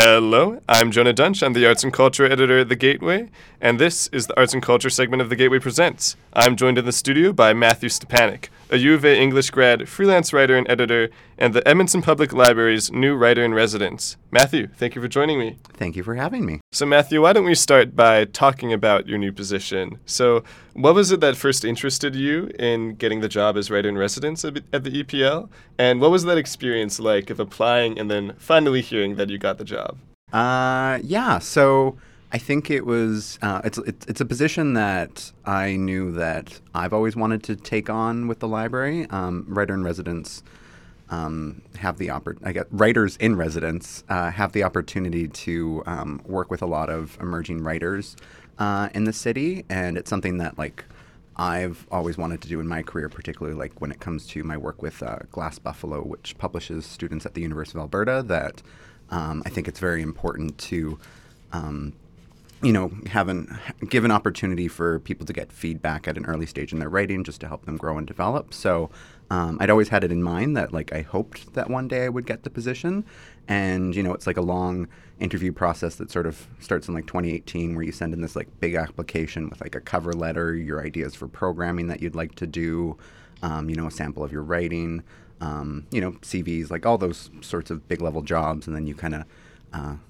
Hello, I'm Jonah Dunch. I'm the Arts and Culture Editor at The Gateway, and this is the Arts and Culture segment of The Gateway Presents. I'm joined in the studio by Matthew Stepanic, a U of A English grad, freelance writer and editor, and the Edmonton Public Library's new writer-in-residence. Matthew, thank you for joining me. Thank you for having me. So Matthew, why don't we start by talking about your new position. So what was it that first interested you in getting the job as writer-in-residence at the EPL? And what was that experience like of applying and then finally hearing that you got the job? So I think it was it's a position that I knew that I've always wanted to take on with the library. Writer-in-residence have the opportunity to work with a lot of emerging writers in the city, and it's something that I've always wanted to do in my career, particularly when it comes to my work with Glass Buffalo, which publishes students at the University of Alberta. That I think it's very important to give an opportunity for people to get feedback at an early stage in their writing just to help them grow and develop. So I'd always had it in mind that I hoped that one day I would get the position. And, it's a long interview process that sort of starts in 2018 where you send in this big application with a cover letter, your ideas for programming that you'd like to do, a sample of your writing, CVs, all those sorts of big level jobs. And then you kind of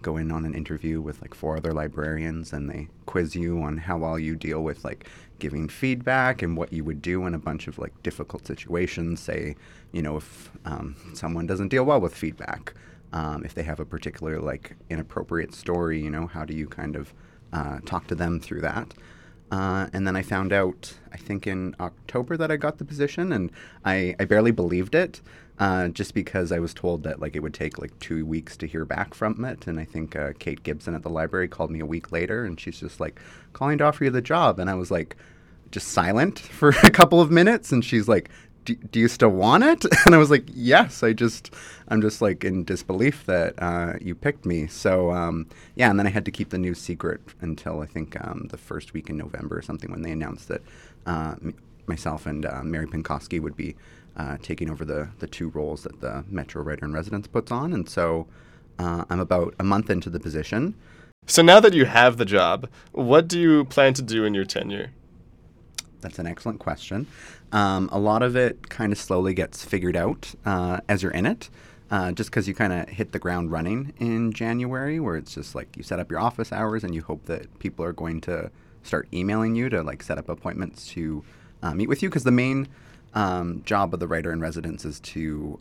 go in on an interview with 4 other librarians, and they quiz you on how well you deal with giving feedback and what you would do in a bunch of difficult situations. Say, if someone doesn't deal well with feedback, if they have a particular inappropriate story, how do you kind of talk to them through that? And then I found out, I think in October, that I got the position, and I barely believed it, just because I was told that it would take 2 weeks to hear back from it. And I think Kate Gibson at the library called me a week later, and she's just calling to offer you the job. And I was just silent for a couple of minutes, and she's do you still want it? And I was yes, I'm just in disbelief that you picked me. So, and then I had to keep the news secret until I think the first week in November or something, when they announced that myself and Mary Pinkowski would be taking over the 2 roles that the Metro Writer-in-Residence puts on. And so I'm about a month into the position. So now that you have the job, what do you plan to do in your tenure? That's an excellent question. A lot of it kind of slowly gets figured out as you're in it, just because you kind of hit the ground running in January, where it's just you set up your office hours and you hope that people are going to start emailing you to set up appointments to meet with you, because the main job of the writer-in-residence is to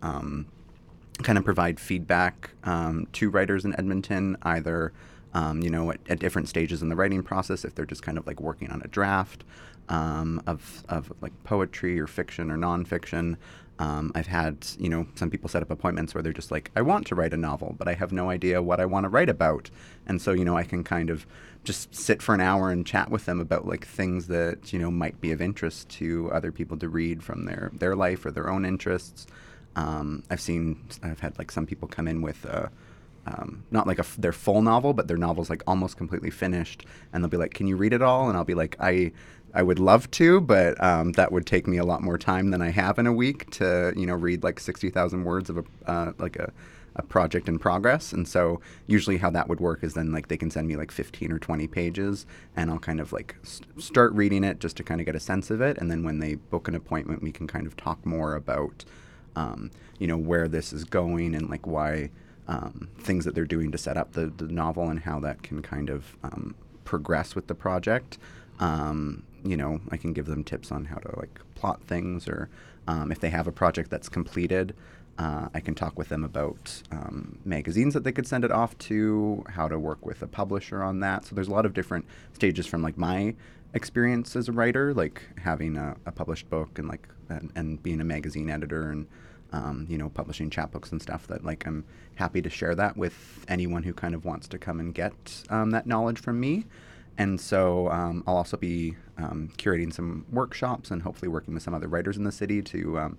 kind of provide feedback to writers in Edmonton, either at different stages in the writing process, if they're just kind of working on a draft of poetry or fiction or nonfiction. I've had, some people set up appointments where they're just I want to write a novel, but I have no idea what I want to write about. And so, I can kind of just sit for an hour and chat with them about things that, might be of interest to other people to read from their life or their own interests. I've had some people come in with not their full novel, but their novel's almost completely finished, and they'll be can you read it all? And I'll be I would love to, but that would take me a lot more time than I have in a week to read 60,000 words of a project in progress. And so usually how that would work is then they can send me 15 or 20 pages, and I'll kind of start reading it just to kind of get a sense of it, and then when they book an appointment we can kind of talk more about where this is going and why things that they're doing to set up the novel and how that can kind of progress with the project. I can give them tips on how to plot things, or if they have a project that's completed, I can talk with them about magazines that they could send it off to, how to work with a publisher on that. So there's a lot of different stages from my experience as a writer, having a published book and and being a magazine editor and publishing chapbooks and stuff that I'm happy to share that with anyone who kind of wants to come and get that knowledge from me. And so I'll also be curating some workshops and hopefully working with some other writers in the city to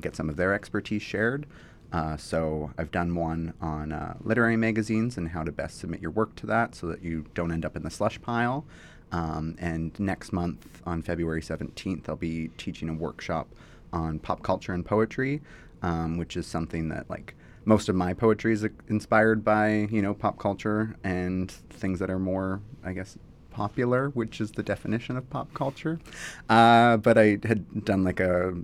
get some of their expertise shared. So I've done one on literary magazines and how to best submit your work to that so that you don't end up in the slush pile. And next month on February 17th, I'll be teaching a workshop on pop culture and poetry, which is something that most of my poetry is inspired by, you know, pop culture and things that are more, I guess, popular, which is the definition of pop culture. But I had done like a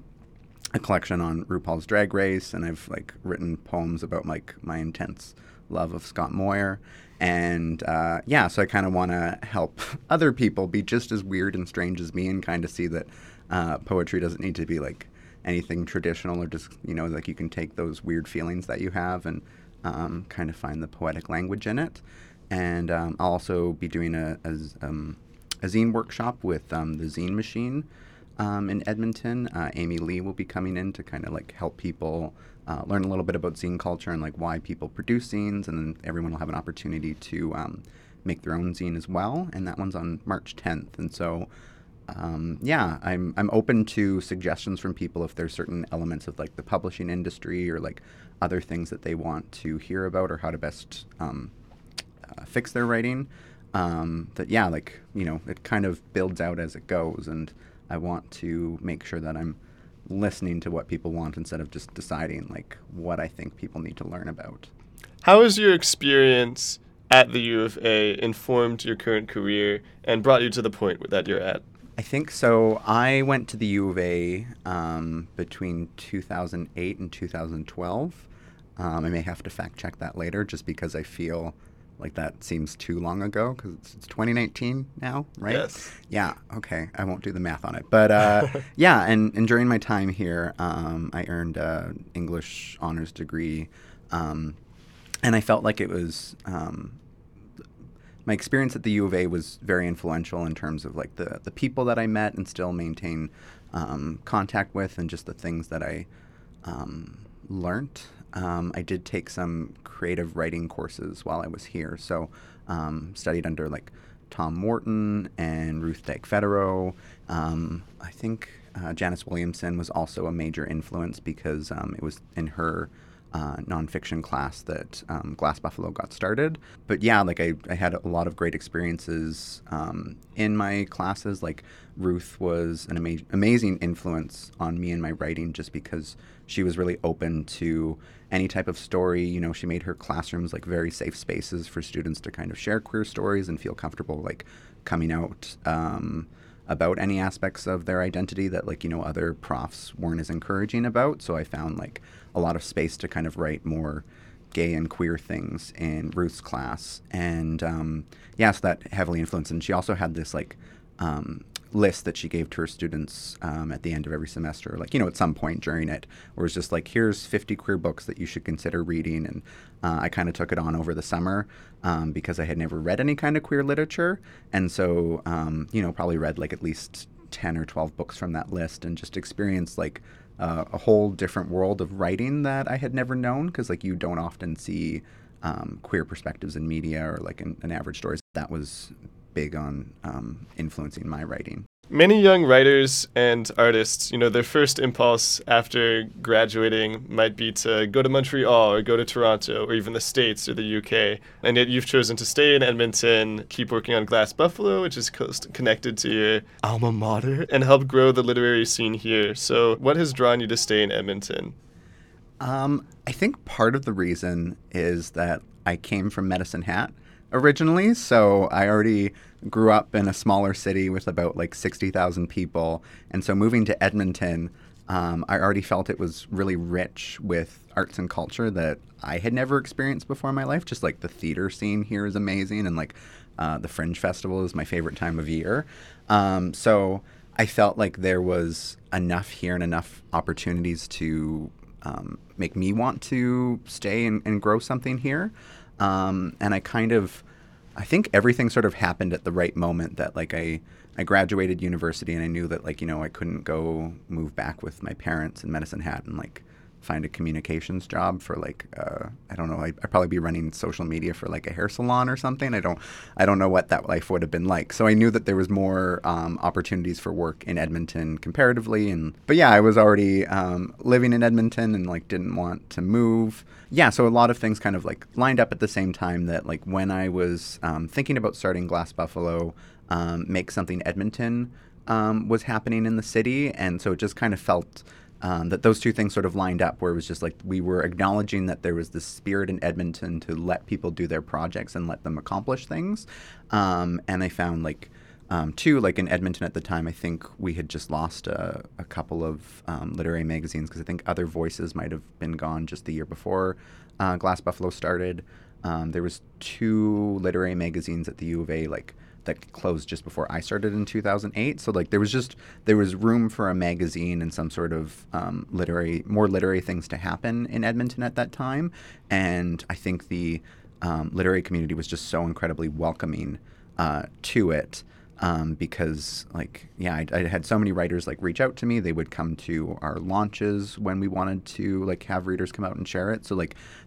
collection on RuPaul's Drag Race, and I've like written poems about like my intense love of Scott Moir. And so I kind of want to help other people be just as weird and strange as me, and kind of see that poetry doesn't need to be like anything traditional, or just, you know, like you can take those weird feelings that you have and kind of find the poetic language in it. And I'll also be doing a zine workshop with the Zine Machine in Edmonton. Amy Lee will be coming in to kind of like help people learn a little bit about zine culture and like why people produce zines, and then everyone will have an opportunity to make their own zine as well. And that one's on March 10th. And so, I'm open to suggestions from people if there's certain elements of like the publishing industry or like other things that they want to hear about, or how to best fix their writing. It kind of builds out as it goes, and I want to make sure that I'm listening to what people want instead of just deciding like what I think people need to learn about. How has your experience at the U of A informed your current career and brought you to the point that you're at? I think so. I went to the U of A between 2008 and 2012. I may have to fact check that later, just because I feel like that seems too long ago, because it's 2019 now, right? Yes. Yeah, okay. I won't do the math on it. But and during my time here, I earned an English honors degree. And I felt like it was, my experience at the U of A was very influential in terms of like the people that I met and still maintain contact with, and just the things that I learned. I did take some creative writing courses while I was here. So studied under like Tom Morton and Ruth Dyke-Federo. I think Janice Williamson was also a major influence, because it was in her nonfiction class that Glass Buffalo got started. But yeah, like I had a lot of great experiences in my classes. Like Ruth was an amazing influence on me and my writing, just because she was really open to any type of story. You know, she made her classrooms like very safe spaces for students to kind of share queer stories and feel comfortable like coming out about any aspects of their identity that, like, you know, other profs weren't as encouraging about. So I found like a lot of space to kind of write more gay and queer things in Ruth's class. And so that heavily influenced. And she also had this like list that she gave to her students at the end of every semester, like, you know, at some point during it, where it's just like, here's 50 queer books that you should consider reading. And I kind of took it on over the summer because I had never read any kind of queer literature. And so, probably read like at least 10 or 12 books from that list, and just experienced like a whole different world of writing that I had never known, because like you don't often see queer perspectives in media or like in average stories. That was big on influencing my writing. Many young writers and artists, you know, their first impulse after graduating might be to go to Montreal or go to Toronto or even the States or the UK. And yet you've chosen to stay in Edmonton, keep working on Glass Buffalo, which is connected to your alma mater, and help grow the literary scene here. So what has drawn you to stay in Edmonton? I think part of the reason is that I came from Medicine Hat originally, so I already grew up in a smaller city with about like 60,000 people, and so moving to Edmonton, I already felt it was really rich with arts and culture that I had never experienced before in my life. Just like the theater scene here is amazing, and like the Fringe Festival is my favorite time of year. So I felt like there was enough here and enough opportunities to make me want to stay and grow something here. And I think everything sort of happened at the right moment, that like I graduated university and I knew that, like, you know, I couldn't go move back with my parents in Medicine Hat and like find a communications job for like, I'd probably be running social media for like a hair salon or something. I don't know what that life would have been like. So I knew that there was more opportunities for work in Edmonton comparatively. But I was already living in Edmonton and like didn't want to move. Yeah, so a lot of things kind of like lined up at the same time, that like when I was thinking about starting Glass Buffalo, Make Something Edmonton was happening in the city. And so it just kind of felt that those two things sort of lined up, where it was just like we were acknowledging that there was this spirit in Edmonton to let people do their projects and let them accomplish things. And I found too, like in Edmonton at the time, I think we had just lost a couple of literary magazines, because I think Other Voices might have been gone just the year before Glass Buffalo started. There was two literary magazines at the U of A that closed just before I started in 2008. So there was room for a magazine and some sort of more literary things to happen in Edmonton at that time. And I think the literary community was just so incredibly welcoming to it. Because I had so many writers reach out to me. They would come to our launches when we wanted to have readers come out and share it. So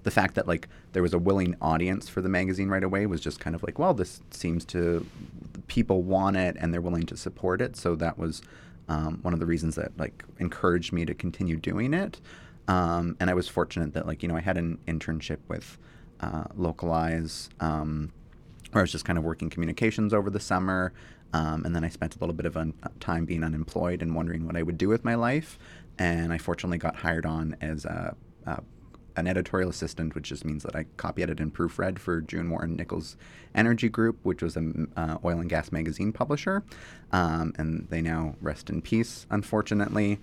the fact that there was a willing audience for the magazine right away was just kind of this seems to, people want it and they're willing to support it. So that was one of the reasons that encouraged me to continue doing it. And I was fortunate that I had an internship with Localize, where I was just kind of working communications over the summer. And then I spent a little bit of time being unemployed and wondering what I would do with my life. And I fortunately got hired on as an editorial assistant, which just means that I copy edited and proofread for June Warren Nichols Energy Group, which was an oil and gas magazine publisher. And they now rest in peace, unfortunately.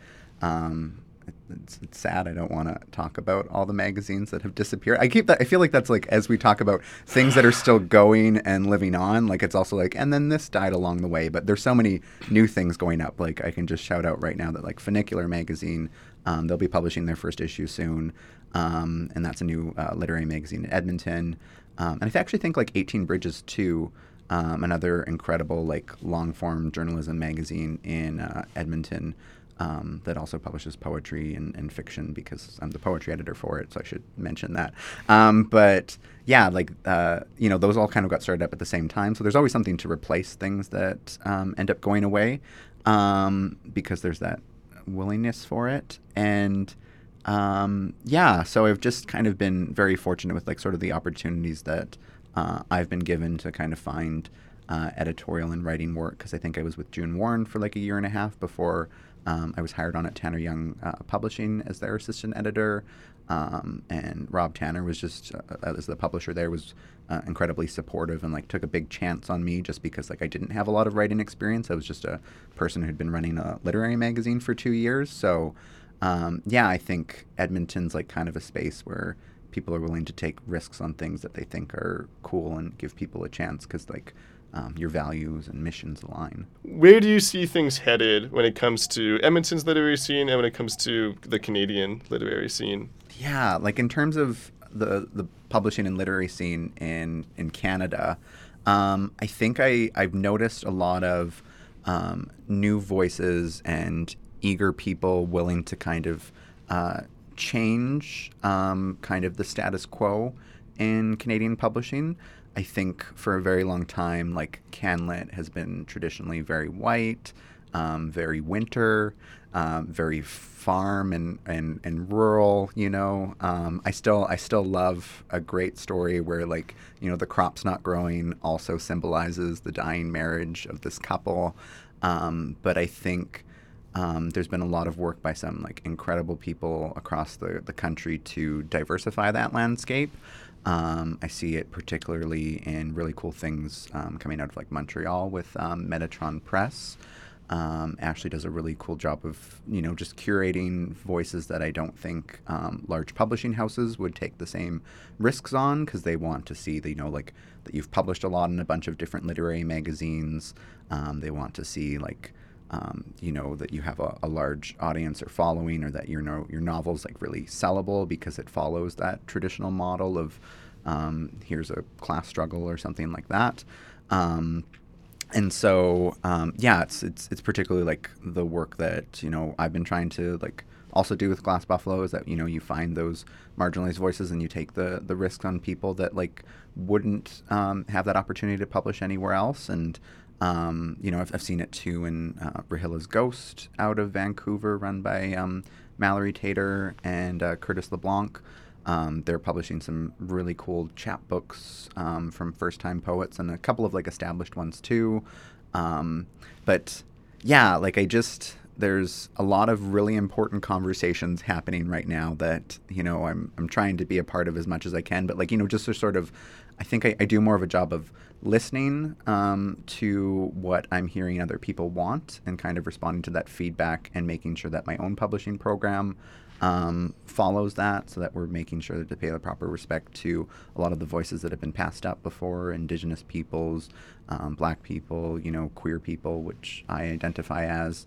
It's sad. I don't want to talk about all the magazines that have disappeared. I feel like that's as we talk about things that are still going and living on, it's also and then this died along the way. But there's so many new things going up. I can just shout out right now that Funicular Magazine, they'll be publishing their first issue soon. And that's a new literary magazine in Edmonton. And I actually think 18 Bridges too, another incredible long form journalism magazine in Edmonton. That also publishes poetry and fiction, because I'm the poetry editor for it, so I should mention that. Those all kind of got started up at the same time. So there's always something to replace things that end up going away, because there's that willingness for it. And so I've just kind of been very fortunate with sort of the opportunities that I've been given to kind of find editorial and writing work, because I think I was with June Warren for a year and a half before I was hired on at Tanner Young Publishing as their assistant editor, and Rob Tanner was just, as the publisher there, was incredibly supportive and took a big chance on me, just because I didn't have a lot of writing experience. I was just a person who'd been running a literary magazine for 2 years. So I think Edmonton's kind of a space where people are willing to take risks on things that they think are cool and give people a chance, because your values and missions align. Where do you see things headed when it comes to Edmonton's literary scene and when it comes to the Canadian literary scene? Yeah, in terms of the publishing and literary scene in Canada, I think I've noticed a lot of new voices and eager people willing to kind of change kind of the status quo in Canadian publishing. I think for a very long time, CanLit has been traditionally very white, very winter, very farm and rural. I still love a great story where the crop's not growing also symbolizes the dying marriage of this couple. But I think there's been a lot of work by some incredible people across the country to diversify that landscape. I see it particularly in really cool things coming out of Montreal with Metatron Press. Ashley does a really cool job of just curating voices that I don't think large publishing houses would take the same risks on, because they want to see that you've published a lot in a bunch of different literary magazines. They want to see that you have a large audience or following, or that your novel's really sellable, because it follows that traditional model of here's a class struggle or something like that. It's particularly the work that I've been trying to also do with Glass Buffalo, is that you find those marginalized voices and you take the risks on people that wouldn't have that opportunity to publish anywhere else. And I've seen it too in Rahila's Ghost out of Vancouver, run by Mallory Tater and Curtis LeBlanc. They're publishing some really cool chapbooks from first-time poets, and a couple of established ones too. But I just there's a lot of really important conversations happening right now that, you know, I'm trying to be a part of as much as I can. But, like, you know, just to sort of, I think I do more of a job of listening to what I'm hearing other people want and kind of responding to that feedback and making sure that my own publishing program follows that, so that we're making sure that to pay the proper respect to a lot of the voices that have been passed up before, Indigenous peoples, Black people, you know, queer people, which I identify as,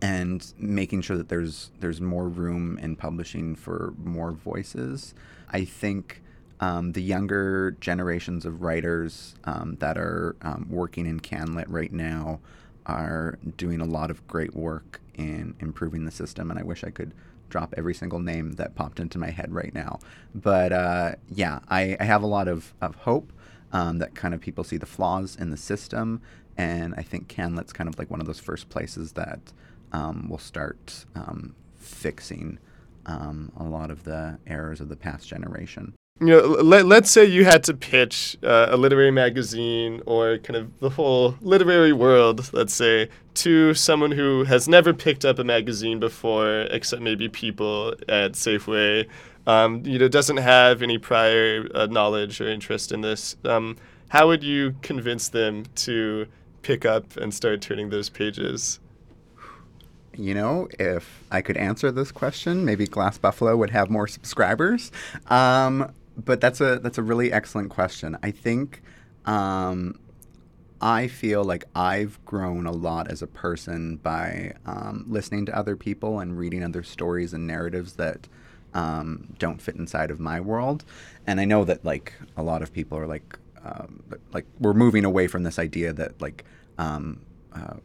and making sure that there's more room in publishing for more voices. I think the younger generations of writers that are working in CanLit right now are doing a lot of great work in improving the system, and I wish I could drop every single name that popped into my head right now. But yeah, I have a lot of hope that kind of people see the flaws in the system, and I think CanLit's kind of like one of those first places that will start fixing a lot of the errors of the past generation. You know, let's say you had to pitch a literary magazine or kind of the whole literary world, let's say, to someone who has never picked up a magazine before, except maybe People at Safeway, you know, doesn't have any prior knowledge or interest in this. How would you convince them to pick up and start turning those pages? You know, if I could answer this question, maybe Glass Buffalo would have more subscribers. But that's a really excellent question. I think I feel like I've grown a lot as a person by listening to other people and reading other stories and narratives that don't fit inside of my world. And I know that, like, a lot of people are like we're moving away from this idea that, like,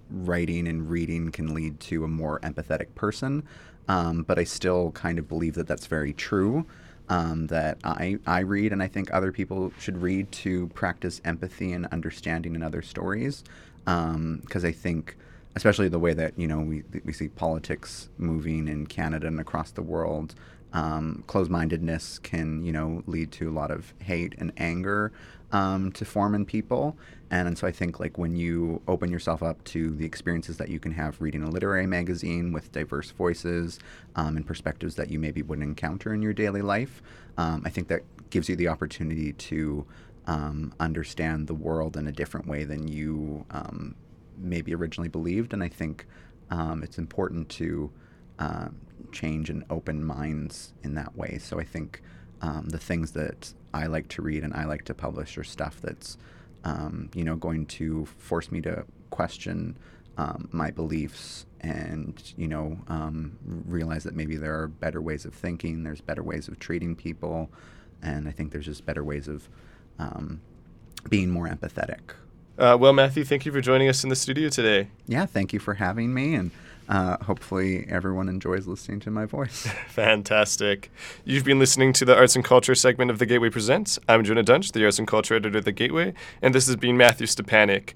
writing and reading can lead to a more empathetic person. But I still kind of believe that that's very true. That I read, and I think other people should read to practice empathy and understanding in other stories, because I think, especially the way that, you know, we see politics moving in Canada and across the world, closed-mindedness can, you know, lead to a lot of hate and anger to form in people. And so I think, like, when you open yourself up to the experiences that you can have reading a literary magazine with diverse voices and perspectives that you maybe wouldn't encounter in your daily life, I think that gives you the opportunity to understand the world in a different way than you maybe originally believed. And I think it's important to change and open minds in that way. So I think the things that I like to read and I like to publish are stuff that's, you know, going to force me to question my beliefs and, you know, realize that maybe there are better ways of thinking, there's better ways of treating people, and I think there's just better ways of being more empathetic. Well, Matthew, thank you for joining us in the studio today. Yeah, thank you for having me, and hopefully everyone enjoys listening to my voice. Fantastic. You've been listening to the Arts and Culture segment of The Gateway Presents. I'm Jonah Dunch, the Arts and Culture Editor of The Gateway, and this has been Matthew Stepanic.